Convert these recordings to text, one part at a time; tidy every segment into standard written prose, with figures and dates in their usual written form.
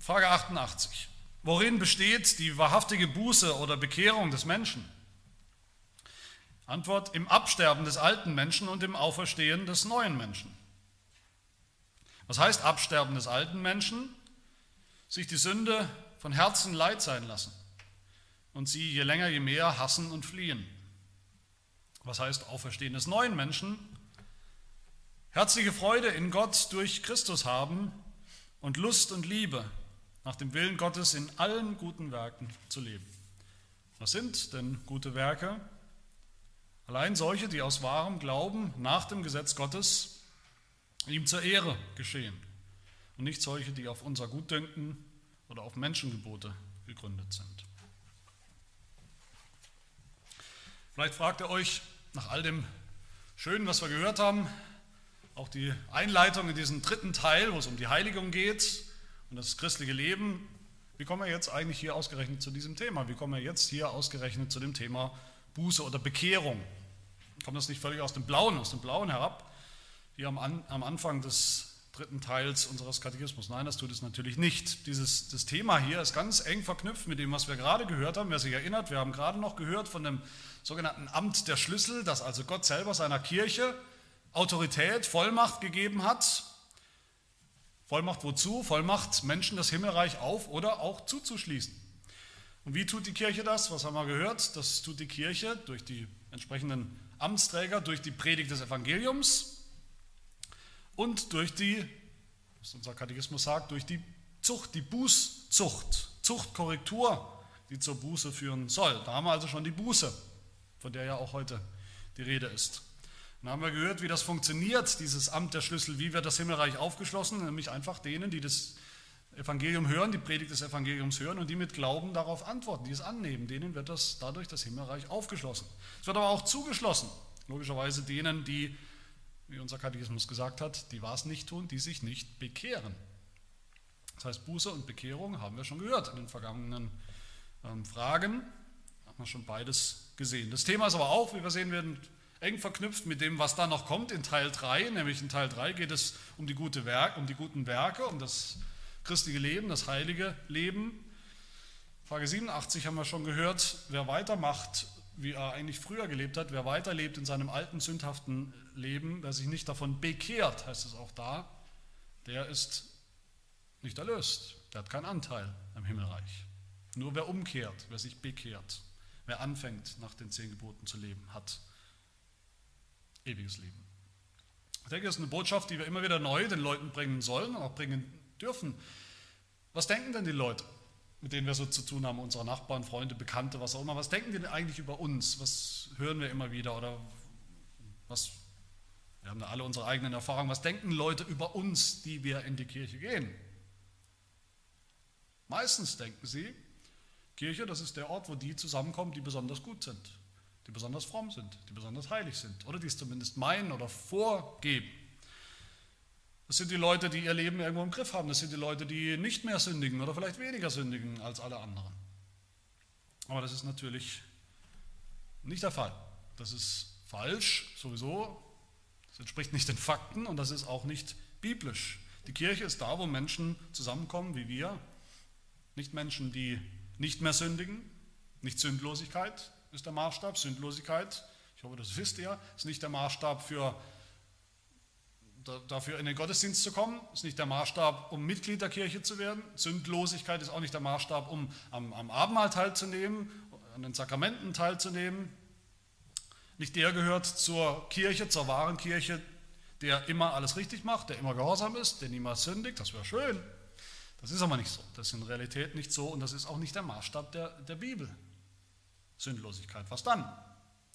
Frage 88. Worin besteht die wahrhaftige Buße oder Bekehrung des Menschen? Antwort: im Absterben des alten Menschen und im Auferstehen des neuen Menschen. Was heißt Absterben des alten Menschen? Sich die Sünde von Herzen leid sein lassen und sie je länger, je mehr hassen und fliehen. Was heißt Auferstehen des neuen Menschen? Herzliche Freude in Gott durch Christus haben und Lust und Liebe nach dem Willen Gottes in allen guten Werken zu leben. Was sind denn gute Werke? Allein solche, die aus wahrem Glauben nach dem Gesetz Gottes ihm zur Ehre geschehen und nicht solche, die auf unser Gutdünken oder auf Menschengebote gegründet sind. Vielleicht fragt ihr euch nach all dem Schönen, was wir gehört haben, auch die Einleitung in diesen dritten Teil, wo es um die Heiligung geht und das christliche Leben, wie kommen wir jetzt eigentlich hier ausgerechnet zu diesem Thema? Wie kommen wir jetzt hier ausgerechnet zu dem Thema Buße oder Bekehrung? Kommt das nicht völlig aus dem Blauen herab, hier am Anfang des dritten Teils unseres Katechismus? Nein, das tut es natürlich nicht. Das Thema hier ist ganz eng verknüpft mit dem, was wir gerade gehört haben. Wer sich erinnert, wir haben gerade noch gehört von dem sogenannten Amt der Schlüssel, dass also Gott selber seiner Kirche Autorität, Vollmacht gegeben hat. Vollmacht wozu? Vollmacht, Menschen das Himmelreich auf- oder auch zuzuschließen. Und wie tut die Kirche das? Was haben wir gehört? Das tut die Kirche durch die entsprechenden Amtsträger, durch die Predigt des Evangeliums und durch die, was unser Katechismus sagt, durch die Zucht, die Bußzucht, Zuchtkorrektur, die zur Buße führen soll. Da haben wir also schon die Buße, von der ja auch heute die Rede ist. Dann haben wir gehört, wie das funktioniert, dieses Amt der Schlüssel, wie wird das Himmelreich aufgeschlossen, nämlich einfach denen, die das Evangelium hören, die Predigt des Evangeliums hören und die mit Glauben darauf antworten, die es annehmen, denen wird dadurch das Himmelreich aufgeschlossen. Es wird aber auch zugeschlossen, logischerweise denen, die, wie unser Katechismus gesagt hat, die was nicht tun, die sich nicht bekehren. Das heißt, Buße und Bekehrung haben wir schon gehört in den vergangenen Fragen, haben wir schon beides gesehen. Das Thema ist aber auch, wie wir sehen werden, eng verknüpft mit dem, was da noch kommt in Teil 3, nämlich in Teil 3 geht es um die guten Werke, um das christliche Leben, das heilige Leben. Frage 87 haben wir schon gehört, wer weitermacht, wie er eigentlich früher gelebt hat, wer weiterlebt in seinem alten, sündhaften Leben, wer sich nicht davon bekehrt, heißt es auch da, der ist nicht erlöst, der hat keinen Anteil am Himmelreich. Nur wer umkehrt, wer sich bekehrt, wer anfängt, nach den 10 Geboten zu leben, hat ewiges Leben. Ich denke, das ist eine Botschaft, die wir immer wieder neu den Leuten bringen sollen und auch bringen dürfen. Was denken denn die Leute, mit denen wir so zu tun haben, unsere Nachbarn, Freunde, Bekannte, was auch immer, was denken die denn eigentlich über uns? Was hören wir immer wieder? Oder was? Wir haben da alle unsere eigenen Erfahrungen. Was denken Leute über uns, die wir in die Kirche gehen? Meistens denken sie, Kirche, das ist der Ort, wo die zusammenkommen, die besonders gut sind, die besonders fromm sind, die besonders heilig sind oder die es zumindest meinen oder vorgeben. Das sind die Leute, die ihr Leben irgendwo im Griff haben. Das sind die Leute, die nicht mehr sündigen oder vielleicht weniger sündigen als alle anderen. Aber das ist natürlich nicht der Fall. Das ist falsch sowieso. Das entspricht nicht den Fakten und das ist auch nicht biblisch. Die Kirche ist da, wo Menschen zusammenkommen wie wir. Nicht Menschen, die nicht mehr sündigen, nicht Sündlosigkeit ist der Maßstab. Sündlosigkeit, ich hoffe, das wisst ihr, ist nicht der Maßstab dafür in den Gottesdienst zu kommen, ist nicht der Maßstab, um Mitglied der Kirche zu werden. Sündlosigkeit ist auch nicht der Maßstab, um am Abendmahl teilzunehmen, an den Sakramenten teilzunehmen. Nicht der gehört zur Kirche, zur wahren Kirche, der immer alles richtig macht, der immer gehorsam ist, der niemals sündigt. Das wäre schön. Das ist aber nicht so. Das ist in Realität nicht so und das ist auch nicht der Maßstab der Bibel. Sündlosigkeit. Was dann?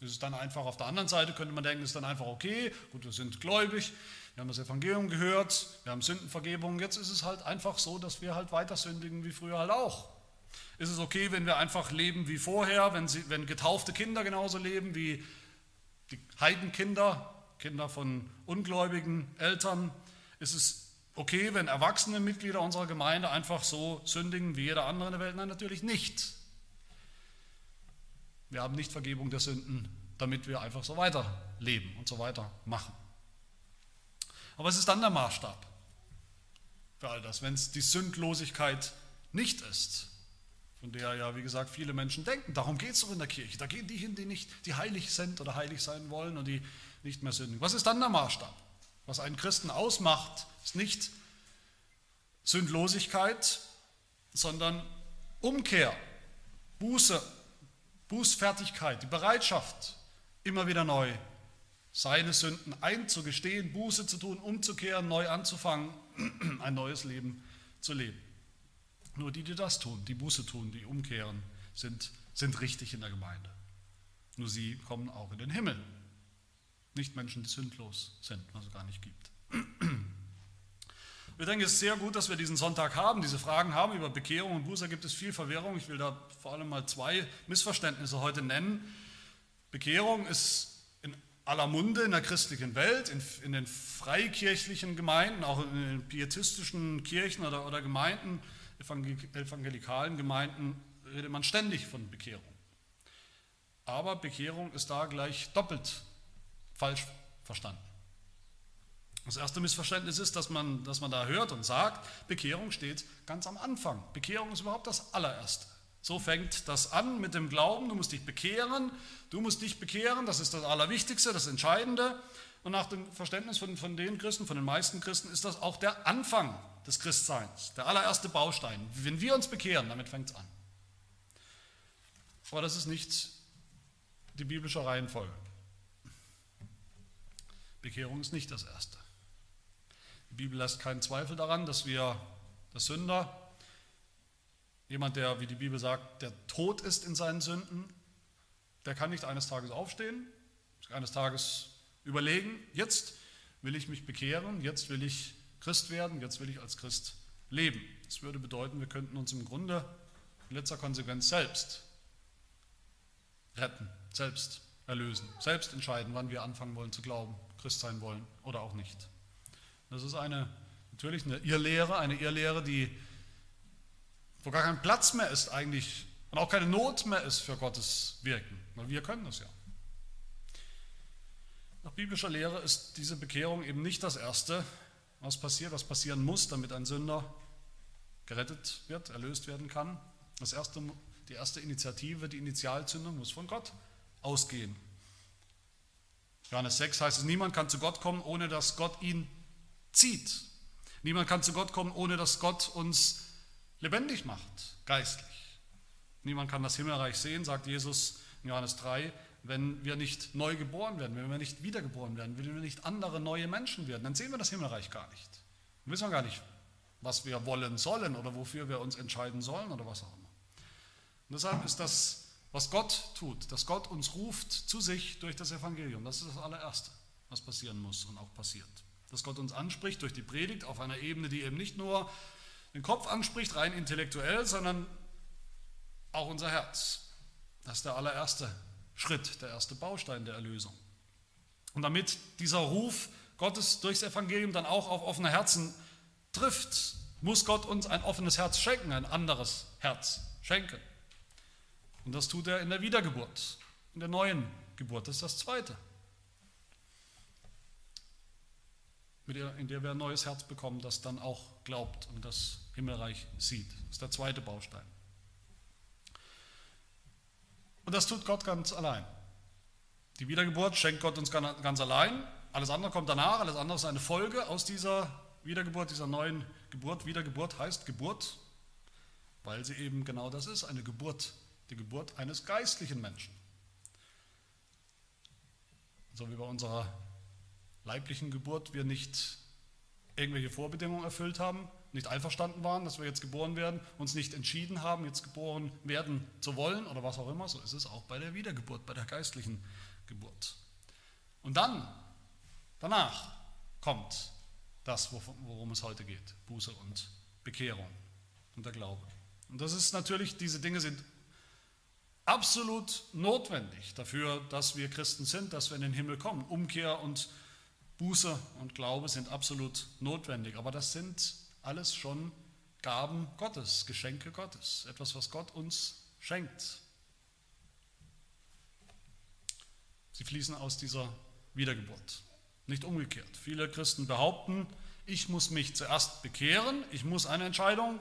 Ist es dann einfach, auf der anderen Seite könnte man denken, ist dann einfach okay, gut, wir sind gläubig, wir haben das Evangelium gehört, wir haben Sündenvergebung, jetzt ist es halt einfach so, dass wir halt weiter sündigen wie früher halt auch. Ist es okay, wenn wir einfach leben wie vorher, wenn getaufte Kinder genauso leben wie die Heidenkinder, Kinder von ungläubigen Eltern? Ist es okay, wenn erwachsene Mitglieder unserer Gemeinde einfach so sündigen wie jeder andere in der Welt? Nein, natürlich nicht. Wir haben nicht Vergebung der Sünden, damit wir einfach so weiterleben und so weitermachen. Aber es ist dann der Maßstab. für all das, wenn es die Sündlosigkeit nicht ist, von der ja, wie gesagt, viele Menschen denken. Darum geht es doch in der Kirche. Da gehen die hin, die nicht, die heilig sind oder heilig sein wollen und die nicht mehr sündigen. Was ist dann der Maßstab? Was einen Christen ausmacht, ist nicht Sündlosigkeit, sondern Umkehr, Buße, Bußfertigkeit, die Bereitschaft, immer wieder neu seine Sünden einzugestehen, Buße zu tun, umzukehren, neu anzufangen, ein neues Leben zu leben. Nur die, die das tun, die Buße tun, die umkehren, sind richtig in der Gemeinde. Nur sie kommen auch in den Himmel. Nicht Menschen, die sündlos sind, was es gar nicht gibt. Ich denke, es ist sehr gut, dass wir diesen Sonntag haben, diese Fragen haben. Über Bekehrung und Buße gibt es viel Verwirrung. Ich will da vor allem mal zwei Missverständnisse heute nennen. Bekehrung ist in aller Munde in der christlichen Welt, in den freikirchlichen Gemeinden, auch in den pietistischen Kirchen oder Gemeinden, evangelikalen Gemeinden, redet man ständig von Bekehrung. Aber Bekehrung ist da gleich doppelt falsch verstanden. Das erste Missverständnis ist, dass man da hört und sagt, Bekehrung steht ganz am Anfang. Bekehrung ist überhaupt das allererste. So fängt das an mit dem Glauben, du musst dich bekehren, das ist das Allerwichtigste, das Entscheidende. Und nach dem Verständnis von den meisten Christen, ist das auch der Anfang des Christseins, der allererste Baustein. Wenn wir uns bekehren, damit fängt es an. Aber das ist nicht die biblische Reihenfolge. Bekehrung ist nicht das Erste. Die Bibel lässt keinen Zweifel daran, dass wir, der Sünder, jemand, der, wie die Bibel sagt, der tot ist in seinen Sünden, der kann nicht eines Tages aufstehen, eines Tages überlegen, jetzt will ich mich bekehren, jetzt will ich Christ werden, jetzt will ich als Christ leben. Das würde bedeuten, wir könnten uns im Grunde in letzter Konsequenz selbst retten, selbst erlösen, selbst entscheiden, wann wir anfangen wollen zu glauben, Christ sein wollen oder auch nicht. Das ist natürlich eine Irrlehre, die, wo gar kein Platz mehr ist eigentlich und auch keine Not mehr ist für Gottes Wirken, weil wir können das ja. Nach biblischer Lehre ist diese Bekehrung eben nicht das Erste, was passieren muss, damit ein Sünder gerettet wird, erlöst werden kann. Die erste Initiative, die Initialzündung muss von Gott ausgehen. Johannes 6 heißt es, niemand kann zu Gott kommen, ohne dass Gott ihn zieht. Niemand kann zu Gott kommen, ohne dass Gott uns lebendig macht, geistlich. Niemand kann das Himmelreich sehen, sagt Jesus in Johannes 3, wenn wir nicht neu geboren werden, wenn wir nicht wiedergeboren werden, wenn wir nicht andere neue Menschen werden, dann sehen wir das Himmelreich gar nicht. Dann wissen wir gar nicht, was wir wollen sollen oder wofür wir uns entscheiden sollen oder was auch immer. Und deshalb ist das, was Gott tut, dass Gott uns ruft zu sich durch das Evangelium, das ist das Allererste, was passieren muss und auch passiert. Dass Gott uns anspricht durch die Predigt auf einer Ebene, die eben nicht nur den Kopf anspricht, rein intellektuell, sondern auch unser Herz. Das ist der allererste Schritt, der erste Baustein der Erlösung. Und damit dieser Ruf Gottes durchs Evangelium dann auch auf offene Herzen trifft, muss Gott uns ein offenes Herz schenken, ein anderes Herz schenken. Und das tut er in der Wiedergeburt, in der neuen Geburt. Das ist das Zweite, in der wir ein neues Herz bekommen, das dann auch glaubt und das Himmelreich sieht. Das ist der zweite Baustein. Und das tut Gott ganz allein. Die Wiedergeburt schenkt Gott uns ganz allein. Alles andere kommt danach, alles andere ist eine Folge aus dieser Wiedergeburt, dieser neuen Geburt. Wiedergeburt heißt Geburt, weil sie eben genau das ist, eine Geburt. Die Geburt eines geistlichen Menschen. So wie bei unserer leiblichen Geburt wir nicht irgendwelche Vorbedingungen erfüllt haben, nicht einverstanden waren, dass wir jetzt geboren werden, uns nicht entschieden haben, jetzt geboren werden zu wollen oder was auch immer, so ist es auch bei der Wiedergeburt, bei der geistlichen Geburt. Und dann, danach kommt das, worum es heute geht, Buße und Bekehrung und der Glaube. Und das ist natürlich, diese Dinge sind absolut notwendig dafür, dass wir Christen sind, dass wir in den Himmel kommen. Umkehr und Buße und Glaube sind absolut notwendig. Aber das sind alles schon Gaben Gottes, Geschenke Gottes. Etwas, was Gott uns schenkt. Sie fließen aus dieser Wiedergeburt, nicht umgekehrt. Viele Christen behaupten, Ich muss mich zuerst bekehren, ich muss eine Entscheidung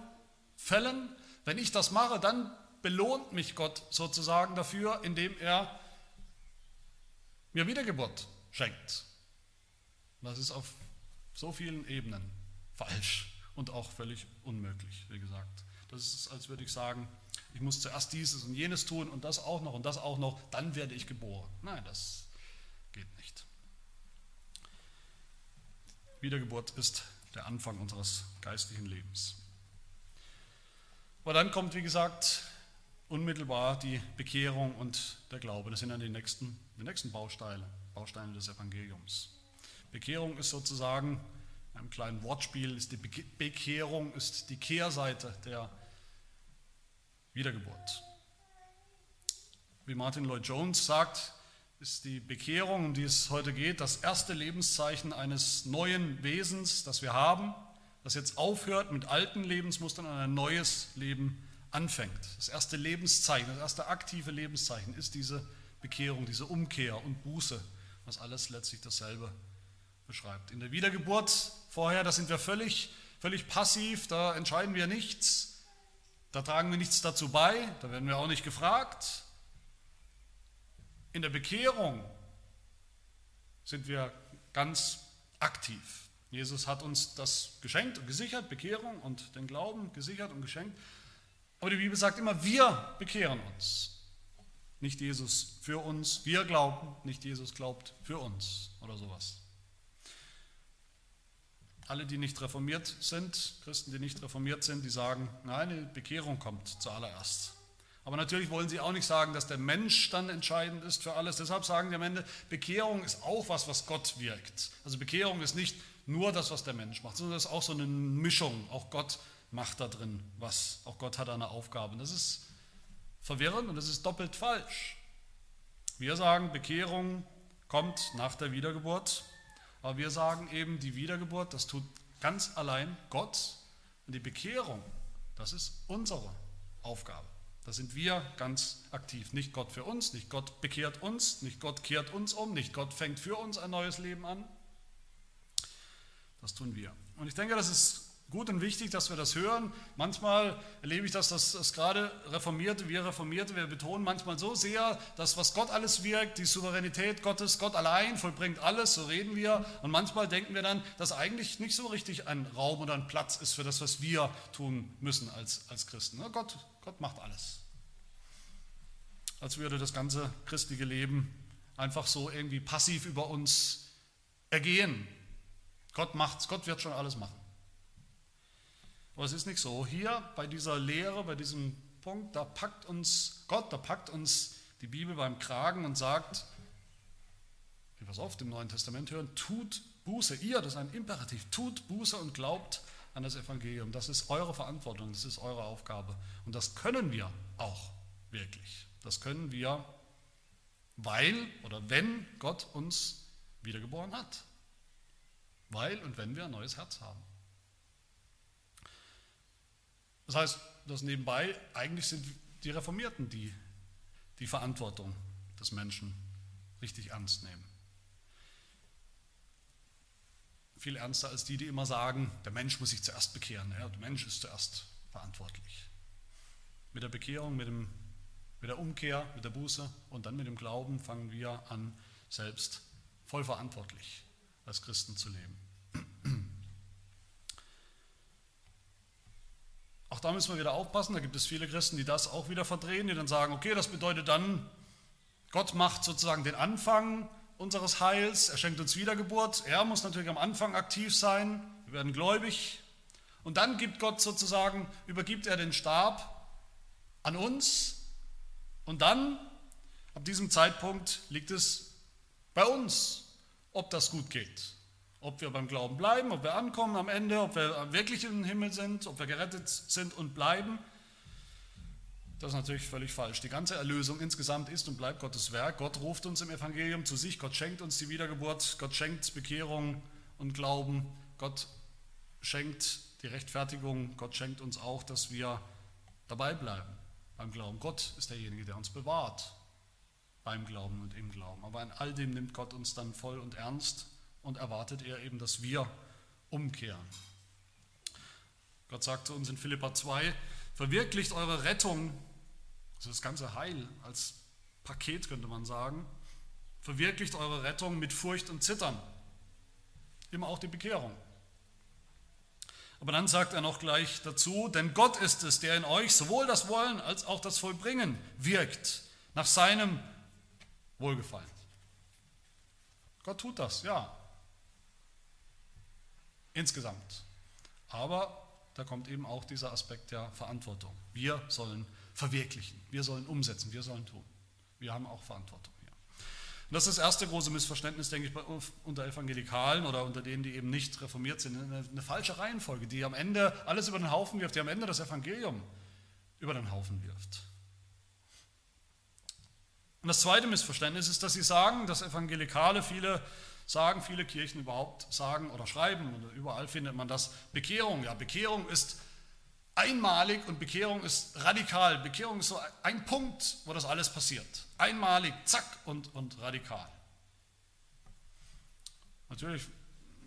fällen. Wenn ich das mache, dann belohnt mich Gott sozusagen dafür, indem er mir Wiedergeburt schenkt. Das ist auf so vielen Ebenen falsch und auch völlig unmöglich, wie gesagt. Das ist, als würde ich sagen, ich muss zuerst dieses und jenes tun und das auch noch, dann werde ich geboren. Nein, das geht nicht. Wiedergeburt ist der Anfang unseres geistlichen Lebens. Aber dann kommt, wie gesagt, unmittelbar die Bekehrung und der Glaube. Das sind dann die nächsten Bausteine des Evangeliums. Bekehrung ist sozusagen, in einem kleinen Wortspiel, ist die Bekehrung ist die Kehrseite der Wiedergeburt. Wie Martin Lloyd-Jones sagt, ist die Bekehrung, um die es heute geht, das erste Lebenszeichen eines neuen Wesens, das wir haben, das jetzt aufhört mit alten Lebensmustern und ein neues Leben anfängt. Das erste Lebenszeichen, das erste aktive Lebenszeichen ist diese Bekehrung, diese Umkehr und Buße, was alles letztlich dasselbe beschreibt. In der Wiedergeburt vorher, da sind wir völlig passiv, da entscheiden wir nichts, da tragen wir nichts dazu bei, da werden wir auch nicht gefragt. In der Bekehrung sind wir ganz aktiv. Jesus hat uns das geschenkt und gesichert, Bekehrung und den Glauben gesichert und geschenkt. Aber die Bibel sagt immer, wir bekehren uns. Nicht Jesus für uns, wir glauben, nicht Jesus glaubt für uns oder sowas. Alle, die nicht reformiert sind, Christen, die nicht reformiert sind, die sagen, nein, die Bekehrung kommt zuallererst. Aber natürlich wollen sie auch nicht sagen, dass der Mensch dann entscheidend ist für alles. Deshalb sagen sie am Ende, Bekehrung ist auch was, was Gott wirkt. Also Bekehrung ist nicht nur das, was der Mensch macht, sondern das ist auch so eine Mischung. Auch Gott macht da drin was. Auch Gott hat eine Aufgabe. Und das ist verwirrend und das ist doppelt falsch. Wir sagen, Bekehrung kommt nach der Wiedergeburt. Aber wir sagen eben, die Wiedergeburt, das tut ganz allein Gott. Und die Bekehrung, das ist unsere Aufgabe. Da sind wir ganz aktiv. Nicht Gott für uns, nicht Gott bekehrt uns, nicht Gott kehrt uns um, nicht Gott fängt für uns ein neues Leben an. Das tun wir. Und ich denke, das ist gut und wichtig, dass wir das hören. Manchmal erlebe ich, dass gerade wir Reformierte, wir betonen manchmal so sehr, dass was Gott alles wirkt, die Souveränität Gottes, Gott allein vollbringt alles, so reden wir. Und manchmal denken wir dann, dass eigentlich nicht so richtig ein Raum oder ein Platz ist für das, was wir tun müssen als Christen. Na, Gott macht alles. Als würde das ganze christliche Leben einfach so irgendwie passiv über uns ergehen. Gott macht's, Gott wird schon alles machen. Aber es ist nicht so. Hier bei dieser Lehre, bei diesem Punkt, da packt uns Gott, da packt uns die Bibel beim Kragen und sagt, wie wir es oft im Neuen Testament hören, tut Buße. Ihr, das ist ein Imperativ, tut Buße und glaubt an das Evangelium. Das ist eure Verantwortung, das ist eure Aufgabe. Und das können wir auch wirklich. Das können wir, weil oder wenn Gott uns wiedergeboren hat. Weil und wenn wir ein neues Herz haben. Das heißt, das nebenbei, eigentlich sind die Reformierten, die Verantwortung des Menschen richtig ernst nehmen. Viel ernster als die immer sagen, der Mensch muss sich zuerst bekehren, ja, der Mensch ist zuerst verantwortlich. Mit der Bekehrung, mit der Umkehr, mit der Buße und dann mit dem Glauben fangen wir an, selbst voll verantwortlich als Christen zu leben. Auch da müssen wir wieder aufpassen, da gibt es viele Christen, die das auch wieder verdrehen, die dann sagen, okay, das bedeutet dann, Gott macht sozusagen den Anfang unseres Heils, er schenkt uns Wiedergeburt, er muss natürlich am Anfang aktiv sein, wir werden gläubig und dann gibt Gott sozusagen, übergibt er den Stab an uns und dann, ab diesem Zeitpunkt, liegt es bei uns, ob das gut geht. Ob wir beim Glauben bleiben, ob wir ankommen am Ende, ob wir wirklich im Himmel sind, ob wir gerettet sind und bleiben. Das ist natürlich völlig falsch. Die ganze Erlösung insgesamt ist und bleibt Gottes Werk. Gott ruft uns im Evangelium zu sich, Gott schenkt uns die Wiedergeburt, Gott schenkt Bekehrung und Glauben, Gott schenkt die Rechtfertigung, Gott schenkt uns auch, dass wir dabei bleiben beim Glauben. Gott ist derjenige, der uns bewahrt beim Glauben und im Glauben. Aber in all dem nimmt Gott uns dann voll und ernst und erwartet er eben, dass wir Umkehr. Gott sagt zu uns in Philipper 2, verwirklicht eure Rettung, also das ganze Heil als Paket könnte man sagen, verwirklicht eure Rettung mit Furcht und Zittern, immer auch die Bekehrung. Aber dann sagt er noch gleich dazu, denn Gott ist es, der in euch sowohl das Wollen als auch das Vollbringen wirkt, nach seinem Wohlgefallen. Gott tut das, ja. Insgesamt. Aber da kommt eben auch dieser Aspekt der Verantwortung. Wir sollen verwirklichen, wir sollen umsetzen, wir sollen tun. Wir haben auch Verantwortung hier. Und das ist das erste große Missverständnis, denke ich, unter Evangelikalen oder unter denen, die eben nicht reformiert sind. Eine falsche Reihenfolge, die am Ende alles über den Haufen wirft, die am Ende das Evangelium über den Haufen wirft. Und das zweite Missverständnis ist, dass sie sagen, dass Evangelikale viele Kirchen überhaupt sagen oder schreiben, und überall findet man das, Bekehrung. Ja, Bekehrung ist einmalig und Bekehrung ist radikal. Bekehrung ist so ein Punkt, wo das alles passiert. Einmalig, zack und radikal. Natürlich,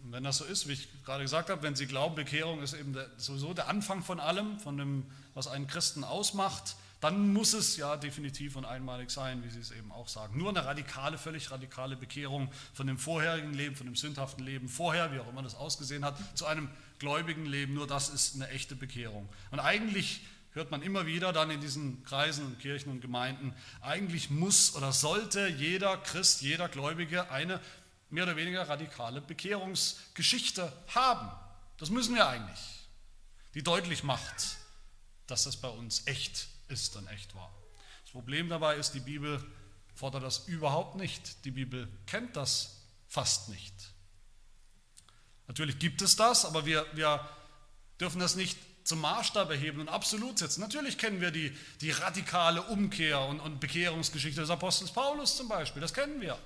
wenn das so ist, wie ich gerade gesagt habe, wenn Sie glauben, Bekehrung ist eben sowieso der Anfang von allem, von dem, was einen Christen ausmacht, dann muss es ja definitiv und einmalig sein, wie Sie es eben auch sagen. Nur eine radikale, völlig radikale Bekehrung von dem vorherigen Leben, von dem sündhaften Leben vorher, wie auch immer das ausgesehen hat, zu einem gläubigen Leben, nur das ist eine echte Bekehrung. Und eigentlich hört man immer wieder dann in diesen Kreisen und Kirchen und Gemeinden, eigentlich muss oder sollte jeder Christ, jeder Gläubige eine mehr oder weniger radikale Bekehrungsgeschichte haben. Das müssen wir eigentlich, die deutlich macht, dass das bei uns echt ist dann echt wahr. Das Problem dabei ist, die Bibel fordert das überhaupt nicht. Die Bibel kennt das fast nicht. Natürlich gibt es das, aber wir dürfen das nicht zum Maßstab erheben und absolut setzen. Natürlich kennen wir die radikale Umkehr und Bekehrungsgeschichte des Apostels Paulus zum Beispiel, das kennen wir.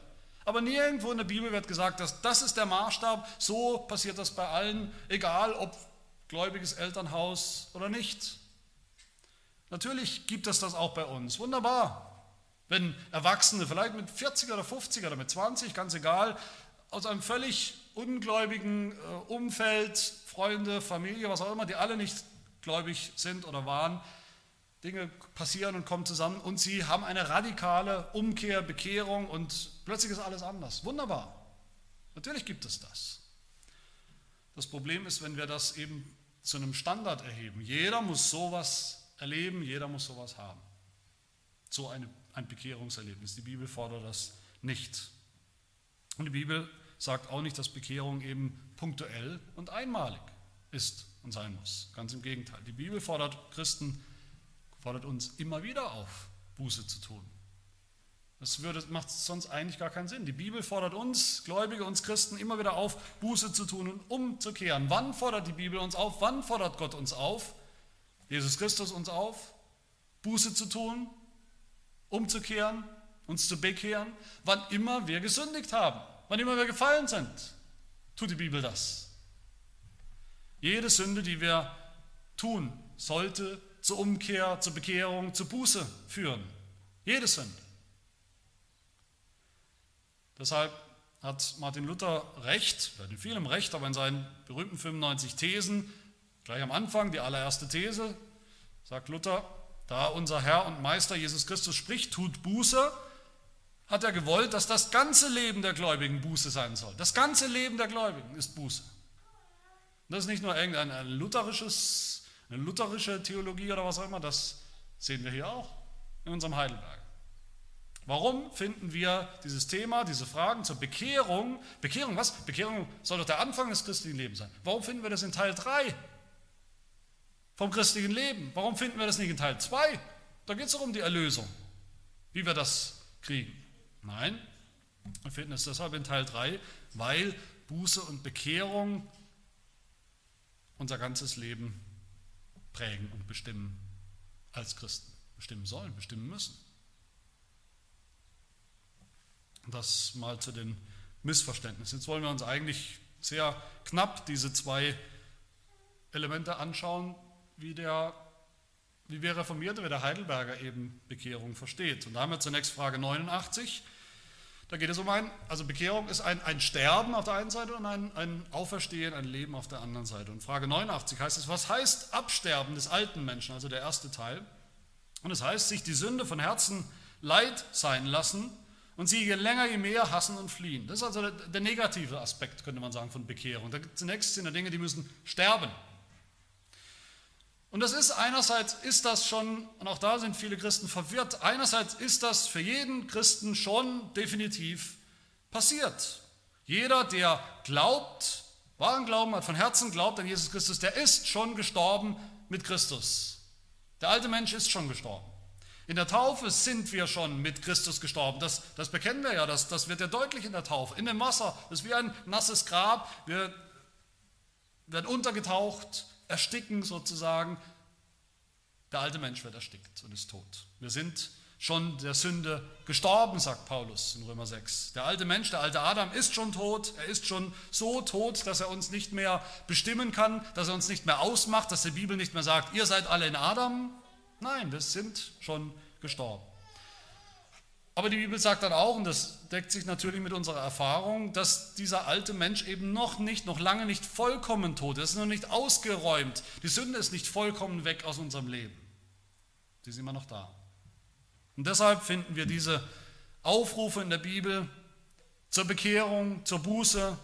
Aber nirgendwo in der Bibel wird gesagt, dass das ist der Maßstab, so passiert das bei allen, egal ob gläubiges Elternhaus oder nicht. Natürlich gibt es das auch bei uns. Wunderbar, wenn Erwachsene vielleicht mit 40 oder 50 oder mit 20, ganz egal, aus einem völlig ungläubigen Umfeld, Freunde, Familie, was auch immer, die alle nicht gläubig sind oder waren, Dinge passieren und kommen zusammen und sie haben eine radikale Umkehr, Bekehrung und plötzlich ist alles anders. Wunderbar, natürlich gibt es das. Das Problem ist, wenn wir das eben zu einem Standard erheben. Jeder muss sowas erleben, jeder muss sowas haben. So ein Bekehrungserlebnis. Die Bibel fordert das nicht. Und die Bibel sagt auch nicht, dass Bekehrung eben punktuell und einmalig ist und sein muss. Ganz im Gegenteil. Die Bibel fordert uns immer wieder auf, Buße zu tun. Das macht sonst eigentlich gar keinen Sinn. Die Bibel fordert uns Gläubige, uns Christen immer wieder auf, Buße zu tun und umzukehren. Wann fordert die Bibel uns auf? Wann fordert Gott uns auf? Jesus Christus uns auf, Buße zu tun, umzukehren, uns zu bekehren, wann immer wir gesündigt haben, wann immer wir gefallen sind, tut die Bibel das. Jede Sünde, die wir tun, sollte zur Umkehr, zur Bekehrung, zur Buße führen. Jede Sünde. Deshalb hat Martin Luther recht, er hat in vielem recht, aber in seinen berühmten 95 Thesen, gleich am Anfang, die allererste These, sagt Luther, da unser Herr und Meister Jesus Christus spricht, tut Buße, hat er gewollt, dass das ganze Leben der Gläubigen Buße sein soll. Das ganze Leben der Gläubigen ist Buße. Und das ist nicht nur irgendeine lutherische Theologie oder was auch immer, das sehen wir hier auch in unserem Heidelberger. Warum finden wir dieses Thema, diese Fragen zur Bekehrung, Bekehrung was? Bekehrung soll doch der Anfang des christlichen Lebens sein. Warum finden wir das in Teil 3? Vom christlichen Leben. Warum finden wir das nicht in Teil 2? Da geht es doch um die Erlösung, wie wir das kriegen. Nein, wir finden es deshalb in Teil 3, weil Buße und Bekehrung unser ganzes Leben prägen und bestimmen als Christen. Bestimmen sollen, bestimmen müssen. Das mal zu den Missverständnissen. Jetzt wollen wir uns eigentlich sehr knapp diese zwei Elemente anschauen, wie wir Reformierte, wie der Heidelberger eben Bekehrung versteht. Und da haben wir zunächst Frage 89. Da geht es um also Bekehrung ist ein Sterben auf der einen Seite und ein Auferstehen, ein Leben auf der anderen Seite. Und Frage 89 heißt es, was heißt Absterben des alten Menschen, also der erste Teil? Und es heißt, sich die Sünde von Herzen leid sein lassen und sie je länger, je mehr hassen und fliehen. Das ist also der negative Aspekt, könnte man sagen, von Bekehrung. Zunächst sind da Dinge, die müssen sterben. Und das ist einerseits, ist das schon, und auch da sind viele Christen verwirrt, einerseits ist das für jeden Christen schon definitiv passiert. Jeder, der glaubt, wahren Glauben hat, von Herzen glaubt an Jesus Christus, der ist schon gestorben mit Christus. Der alte Mensch ist schon gestorben. In der Taufe sind wir schon mit Christus gestorben. Das bekennen wir ja, das wird ja deutlich in der Taufe. In dem Wasser, das ist wie ein nasses Grab, wir werden untergetaucht, ersticken sozusagen, der alte Mensch wird erstickt und ist tot. Wir sind schon der Sünde gestorben, sagt Paulus in Römer 6. Der alte Mensch, der alte Adam ist schon tot, er ist schon so tot, dass er uns nicht mehr bestimmen kann, dass er uns nicht mehr ausmacht, dass die Bibel nicht mehr sagt, ihr seid alle in Adam. Nein, wir sind schon gestorben. Aber die Bibel sagt dann auch, und das deckt sich natürlich mit unserer Erfahrung, dass dieser alte Mensch eben noch lange nicht vollkommen tot ist, noch nicht ausgeräumt. Die Sünde ist nicht vollkommen weg aus unserem Leben. Sie ist immer noch da. Und deshalb finden wir diese Aufrufe in der Bibel zur Bekehrung, zur Buße.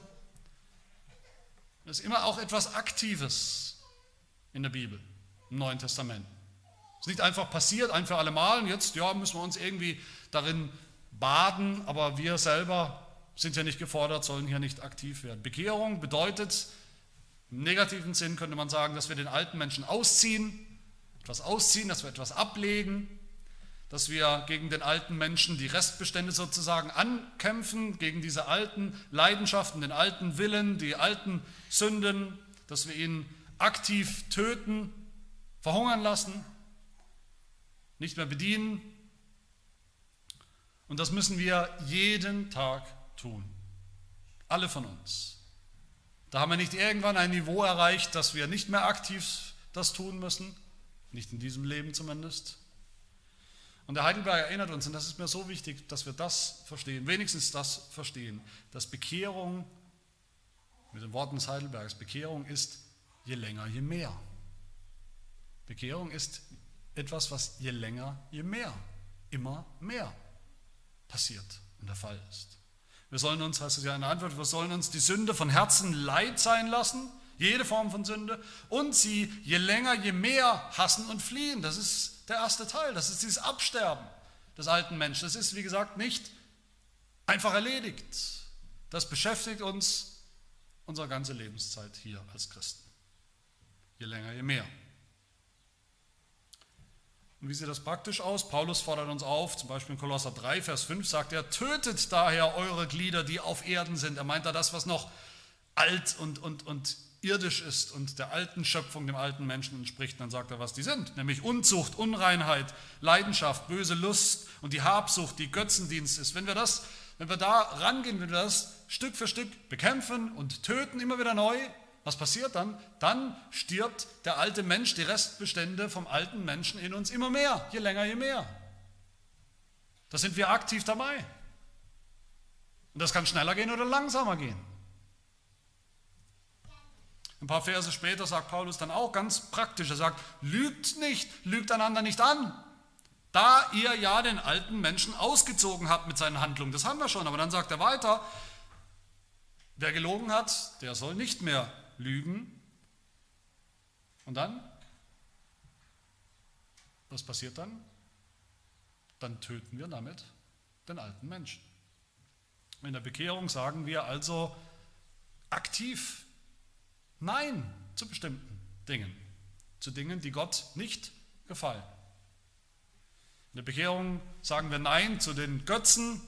Das ist immer auch etwas Aktives in der Bibel, im Neuen Testament. Es ist nicht einfach passiert, ein für alle Mal, und jetzt ja, müssen wir uns irgendwie darin baden, aber wir selber sind ja nicht gefordert, sollen hier nicht aktiv werden. Bekehrung bedeutet, im negativen Sinn könnte man sagen, dass wir den alten Menschen ausziehen, dass wir etwas ablegen, dass wir gegen den alten Menschen die Restbestände sozusagen ankämpfen, gegen diese alten Leidenschaften, den alten Willen, die alten Sünden, dass wir ihn aktiv töten, verhungern lassen, nicht mehr bedienen. Und das müssen wir jeden Tag tun. Alle von uns. Da haben wir nicht irgendwann ein Niveau erreicht, dass wir nicht mehr aktiv das tun müssen. Nicht in diesem Leben zumindest. Und der Heidelberger erinnert uns, und das ist mir so wichtig, dass wir das verstehen, wenigstens das verstehen, dass Bekehrung, mit den Worten des Heidelbergers, Bekehrung ist je länger, je mehr. Bekehrung ist etwas, was je länger, je mehr, immer mehr passiert und der Fall ist. Wir sollen uns, heißt es ja in der Antwort, wir sollen uns die Sünde von Herzen leid sein lassen, jede Form von Sünde, und sie je länger, je mehr hassen und fliehen. Das ist der erste Teil, das ist dieses Absterben des alten Menschen. Das ist, wie gesagt, nicht einfach erledigt. Das beschäftigt uns unsere ganze Lebenszeit hier als Christen. Je länger, je mehr. Und wie sieht das praktisch aus? Paulus fordert uns auf, zum Beispiel in Kolosser 3, Vers 5 sagt er, tötet daher eure Glieder, die auf Erden sind. Er meint da das, was noch alt und irdisch ist und der alten Schöpfung, dem alten Menschen entspricht. Dann sagt er, was die sind, nämlich Unzucht, Unreinheit, Leidenschaft, böse Lust und die Habsucht, die Götzendienst ist. Wenn wir da rangehen, wenn wir das Stück für Stück bekämpfen und töten immer wieder neu, was passiert dann? Dann stirbt der alte Mensch, die Restbestände vom alten Menschen in uns immer mehr, je länger, je mehr. Da sind wir aktiv dabei. Und das kann schneller gehen oder langsamer gehen. Ein paar Verse später sagt Paulus dann auch ganz praktisch, er sagt, lügt nicht, lügt einander nicht an, da ihr ja den alten Menschen ausgezogen habt mit seinen Handlungen. Das haben wir schon, aber dann sagt er weiter, wer gelogen hat, der soll nicht mehr lügen. Und dann? Was passiert dann? Dann töten wir damit den alten Menschen. In der Bekehrung sagen wir also aktiv Nein zu bestimmten Dingen. Zu Dingen, die Gott nicht gefallen. In der Bekehrung sagen wir Nein zu den Götzen,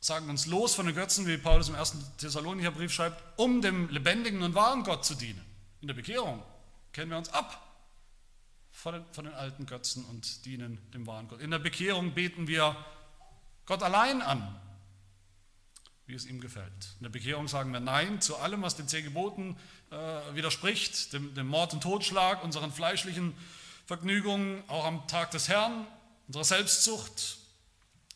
sagen uns los von den Götzen, wie Paulus im 1. Thessalonicher Brief schreibt, um dem lebendigen und wahren Gott zu dienen. In der Bekehrung kennen wir uns ab von den alten Götzen und dienen dem wahren Gott. In der Bekehrung beten wir Gott allein an, wie es ihm gefällt. In der Bekehrung sagen wir Nein zu allem, was den 10 Geboten widerspricht, dem Mord und Totschlag, unseren fleischlichen Vergnügungen, auch am Tag des Herrn, unserer Selbstzucht.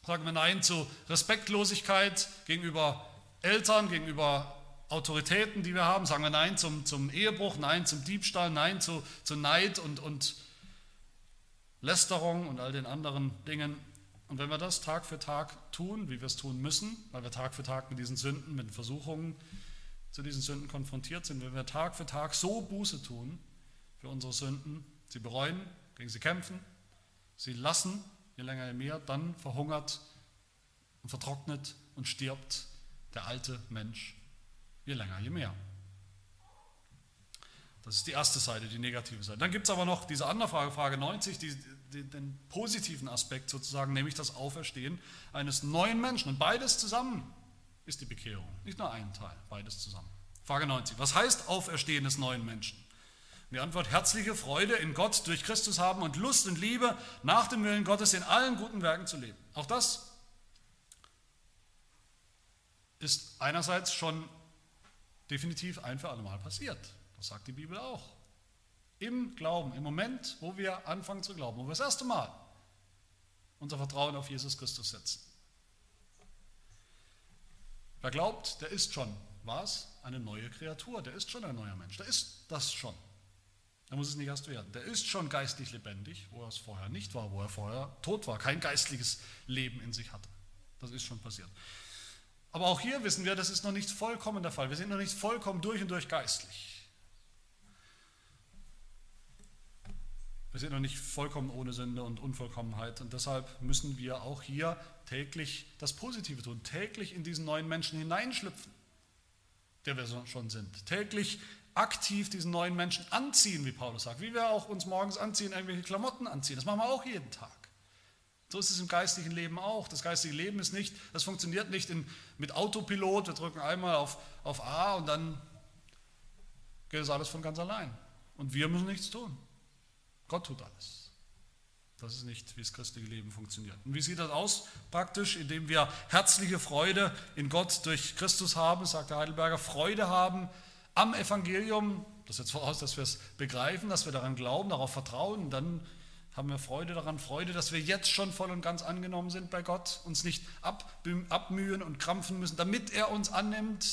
Sagen wir Nein zu Respektlosigkeit gegenüber Eltern, gegenüber Autoritäten, die wir haben. Sagen wir Nein zum Ehebruch, Nein zum Diebstahl, Nein zu Neid und Lästerung und all den anderen Dingen. Und wenn wir das Tag für Tag tun, wie wir es tun müssen, weil wir Tag für Tag mit diesen Sünden, mit den Versuchungen zu diesen Sünden konfrontiert sind, wenn wir Tag für Tag so Buße tun für unsere Sünden, sie bereuen, gegen sie kämpfen, sie lassen, je länger je mehr, dann verhungert und vertrocknet und stirbt der alte Mensch, je länger je mehr. Das ist die erste Seite, die negative Seite. Dann gibt es aber noch diese andere Frage, Frage 90, den positiven Aspekt sozusagen, nämlich das Auferstehen eines neuen Menschen. Und beides zusammen ist die Bekehrung. Nicht nur ein Teil, beides zusammen. Frage 90, was heißt Auferstehen des neuen Menschen? Die Antwort, herzliche Freude in Gott durch Christus haben und Lust und Liebe nach dem Willen Gottes in allen guten Werken zu leben. Auch das ist einerseits schon definitiv ein für alle Mal passiert. Das sagt die Bibel auch. Im Glauben, im Moment, wo wir anfangen zu glauben, wo wir das erste Mal unser Vertrauen auf Jesus Christus setzen. Wer glaubt, der ist schon, was? Eine neue Kreatur, der ist schon ein neuer Mensch, der ist das schon. Da muss es nicht erst werden. Der ist schon geistlich lebendig, wo er es vorher nicht war, wo er vorher tot war, kein geistliches Leben in sich hatte. Das ist schon passiert. Aber auch hier wissen wir, das ist noch nicht vollkommen der Fall. Wir sind noch nicht vollkommen durch und durch geistlich. Wir sind noch nicht vollkommen ohne Sünde und Unvollkommenheit. Und deshalb müssen wir auch hier täglich das Positive tun, täglich in diesen neuen Menschen hineinschlüpfen, der wir schon sind. Täglich aktiv diesen neuen Menschen anziehen, wie Paulus sagt. Wie wir auch uns morgens anziehen, irgendwelche Klamotten anziehen. Das machen wir auch jeden Tag. So ist es im geistlichen Leben auch. Das geistige Leben ist nicht, das funktioniert nicht mit Autopilot. Wir drücken einmal auf A und dann geht es alles von ganz allein. Und wir müssen nichts tun. Gott tut alles. Das ist nicht, wie das christliche Leben funktioniert. Und wie sieht das aus praktisch? Indem wir herzliche Freude in Gott durch Christus haben, sagt der Heidelberger, Freude haben am Evangelium, das setzt voraus, dass wir es begreifen, dass wir daran glauben, darauf vertrauen, dann haben wir Freude daran, Freude, dass wir jetzt schon voll und ganz angenommen sind bei Gott, uns nicht abmühen und krampfen müssen, damit er uns annimmt.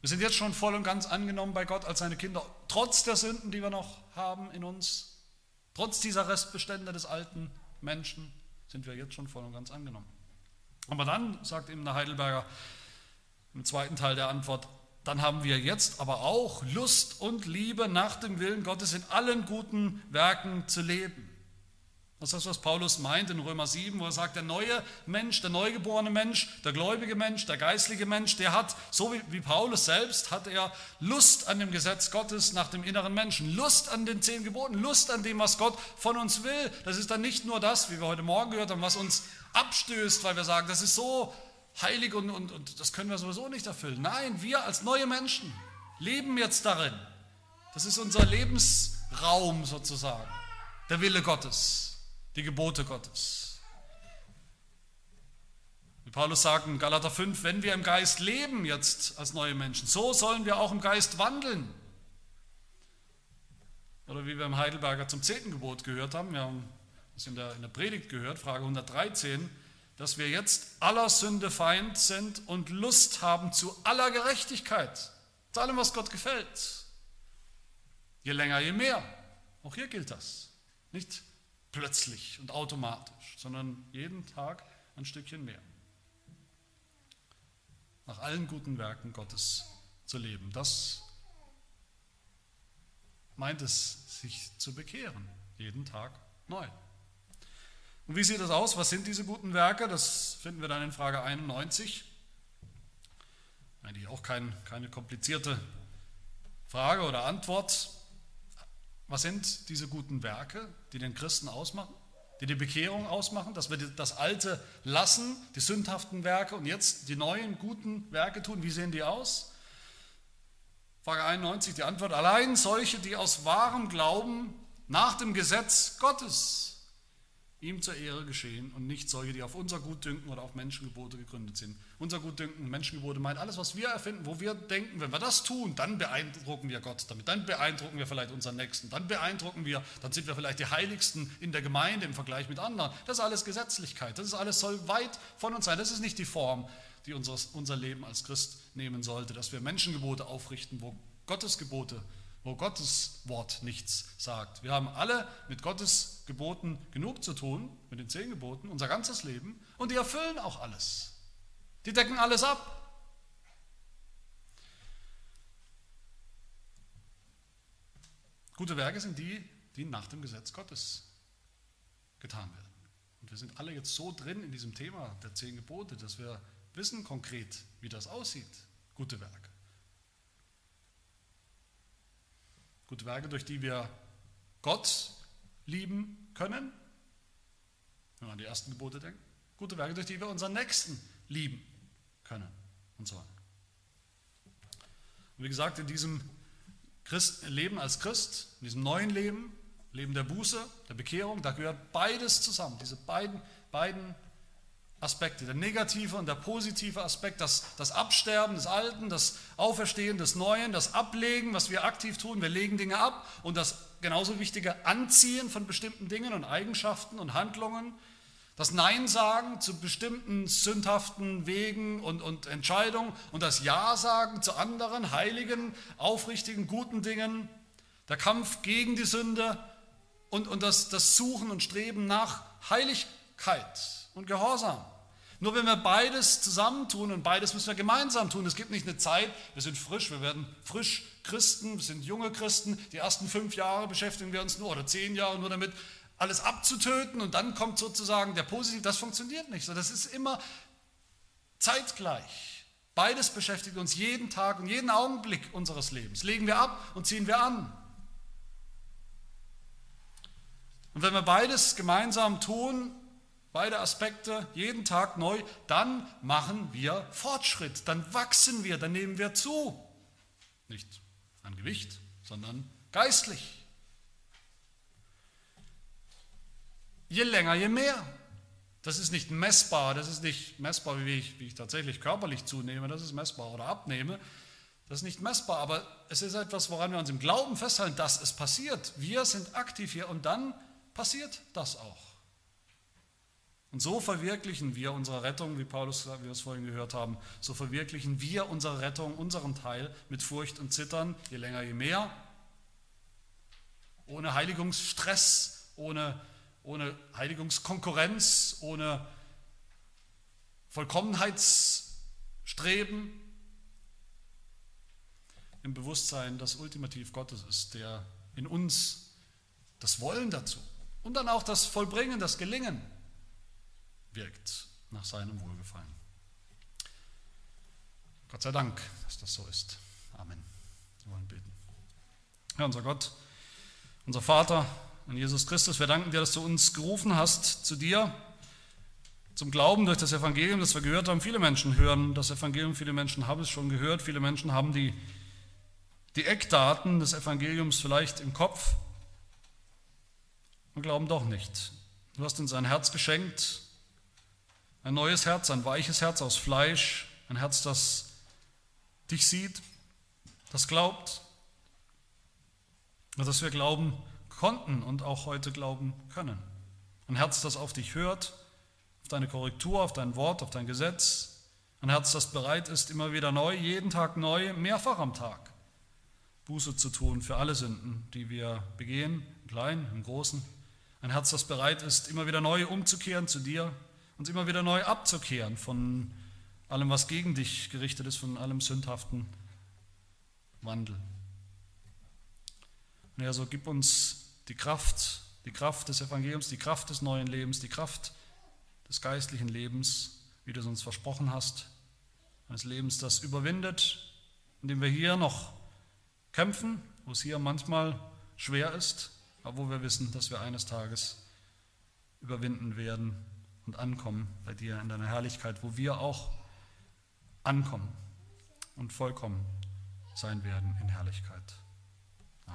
Wir sind jetzt schon voll und ganz angenommen bei Gott als seine Kinder, trotz der Sünden, die wir noch haben in uns, trotz dieser Restbestände des alten Menschen, sind wir jetzt schon voll und ganz angenommen. Aber dann, sagt eben der Heidelberger, im zweiten Teil der Antwort, dann haben wir jetzt aber auch Lust und Liebe nach dem Willen Gottes in allen guten Werken zu leben. Das ist das, was Paulus meint in Römer 7, wo er sagt, der neue Mensch, der neugeborene Mensch, der gläubige Mensch, der geistliche Mensch, der hat, so wie Paulus selbst, hat er Lust an dem Gesetz Gottes nach dem inneren Menschen, Lust an den 10 Geboten, Lust an dem, was Gott von uns will. Das ist dann nicht nur das, wie wir heute Morgen gehört haben, was uns abstößt, weil wir sagen, das ist so heilig und das können wir sowieso nicht erfüllen. Nein, wir als neue Menschen leben jetzt darin. Das ist unser Lebensraum sozusagen, der Wille Gottes. Die Gebote Gottes. Wie Paulus sagt in Galater 5, wenn wir im Geist leben jetzt als neue Menschen, so sollen wir auch im Geist wandeln. Oder wie wir im Heidelberger zum 10. Gebot gehört haben, wir haben das in der Predigt gehört, Frage 113, dass wir jetzt aller Sünde Feind sind und Lust haben zu aller Gerechtigkeit, zu allem, was Gott gefällt. Je länger, je mehr. Auch hier gilt das. Nicht plötzlich und automatisch, sondern jeden Tag ein Stückchen mehr. Nach allen guten Werken Gottes zu leben, das meint es, sich zu bekehren, jeden Tag neu. Und wie sieht das aus? Was sind diese guten Werke? Das finden wir dann in Frage 91. Eigentlich auch keine komplizierte Frage oder Antwort. Was sind diese guten Werke, die den Christen ausmachen, die Bekehrung ausmachen, dass wir das Alte lassen, die sündhaften Werke und jetzt die neuen guten Werke tun? Wie sehen die aus? Frage 91, die Antwort, allein solche, die aus wahrem Glauben nach dem Gesetz Gottes ihm zur Ehre geschehen und nicht solche, die auf unser Gutdünken oder auf Menschengebote gegründet sind. Unser Gutdünken, Menschengebote meint alles, was wir erfinden, wo wir denken, wenn wir das tun, dann beeindrucken wir Gott damit, dann beeindrucken wir vielleicht unseren Nächsten, dann beeindrucken wir, dann sind wir vielleicht die Heiligsten in der Gemeinde im Vergleich mit anderen. Das ist alles Gesetzlichkeit, das ist alles, soll weit von uns sein. Das ist nicht die Form, die unser Leben als Christ nehmen sollte, dass wir Menschengebote aufrichten, wo Gottes Gebote, wo Gottes Wort nichts sagt. Wir haben alle mit Gottes Geboten genug zu tun, mit den 10 Geboten, unser ganzes Leben, und die erfüllen auch alles. Die decken alles ab. Gute Werke sind die, die nach dem Gesetz Gottes getan werden. Und wir sind alle jetzt so drin in diesem Thema der 10 Gebote, dass wir wissen konkret, wie das aussieht, gute Werke. Gute Werke, durch die wir Gott lieben können, wenn wir an die ersten Gebote denken. Gute Werke, durch die wir unseren Nächsten lieben können und sollen. Und wie gesagt, in diesem Leben als Christ, in diesem neuen Leben, Leben der Buße, der Bekehrung, da gehört beides zusammen, diese beiden Aspekte, der negative und der positive Aspekt, das Absterben des Alten, das Auferstehen des Neuen, das Ablegen, was wir aktiv tun, wir legen Dinge ab, und das genauso wichtige Anziehen von bestimmten Dingen und Eigenschaften und Handlungen, das Nein sagen zu bestimmten sündhaften Wegen und Entscheidungen und das Ja sagen zu anderen heiligen, aufrichtigen, guten Dingen, der Kampf gegen die Sünde und das Suchen und Streben nach Heiligkeit und Gehorsam. Nur wenn wir beides zusammentun, und beides müssen wir gemeinsam tun, es gibt nicht eine Zeit, wir sind frisch, wir werden frisch Christen, wir sind junge Christen, die ersten 5 Jahre beschäftigen wir uns nur, oder 10 Jahre nur damit, alles abzutöten, und dann kommt sozusagen der Positive, das funktioniert nicht so, das ist immer zeitgleich. Beides beschäftigt uns jeden Tag und jeden Augenblick unseres Lebens, legen wir ab und ziehen wir an. Und wenn wir beides gemeinsam tun, beide Aspekte, jeden Tag neu, dann machen wir Fortschritt, dann wachsen wir, dann nehmen wir zu. Nicht an Gewicht, sondern geistlich. Je länger, je mehr. Das ist nicht messbar, wie ich tatsächlich körperlich zunehme, das ist messbar, oder abnehme. Das ist nicht messbar, aber es ist etwas, woran wir uns im Glauben festhalten, dass es passiert. Wir sind aktiv hier und dann passiert das auch. Und so verwirklichen wir unsere Rettung, wie Paulus sagt, wie wir es vorhin gehört haben, so verwirklichen wir unsere Rettung, unseren Teil, mit Furcht und Zittern, je länger, je mehr, ohne Heiligungsstress, ohne Heiligungskonkurrenz, ohne Vollkommenheitsstreben, im Bewusstsein, dass ultimativ Gottes ist, der in uns das Wollen dazu und dann auch das Vollbringen, das Gelingen wirkt nach seinem Wohlgefallen. Gott sei Dank, dass das so ist. Amen. Wir wollen beten. Herr, unser Gott, unser Vater und Jesus Christus, wir danken dir, dass du uns gerufen hast zu dir, zum Glauben durch das Evangelium, das wir gehört haben. Viele Menschen hören das Evangelium, viele Menschen haben es schon gehört, viele Menschen haben die Eckdaten des Evangeliums vielleicht im Kopf und glauben doch nicht. Du hast uns ein Herz geschenkt, ein neues Herz, ein weiches Herz aus Fleisch, ein Herz, das dich sieht, das glaubt, dass wir glauben konnten und auch heute glauben können. Ein Herz, das auf dich hört, auf deine Korrektur, auf dein Wort, auf dein Gesetz. Ein Herz, das bereit ist, immer wieder neu, jeden Tag neu, mehrfach am Tag Buße zu tun für alle Sünden, die wir begehen, im Kleinen, im Großen. Ein Herz, das bereit ist, immer wieder neu umzukehren zu dir, uns immer wieder neu abzukehren von allem, was gegen dich gerichtet ist, von allem sündhaften Wandel. Und Herr, so gib uns die Kraft des Evangeliums, die Kraft des neuen Lebens, die Kraft des geistlichen Lebens, wie du es uns versprochen hast, eines Lebens, das überwindet, indem wir hier noch kämpfen, wo es hier manchmal schwer ist, aber wo wir wissen, dass wir eines Tages überwinden werden und ankommen bei dir in deiner Herrlichkeit, wo wir auch ankommen und vollkommen sein werden in Herrlichkeit.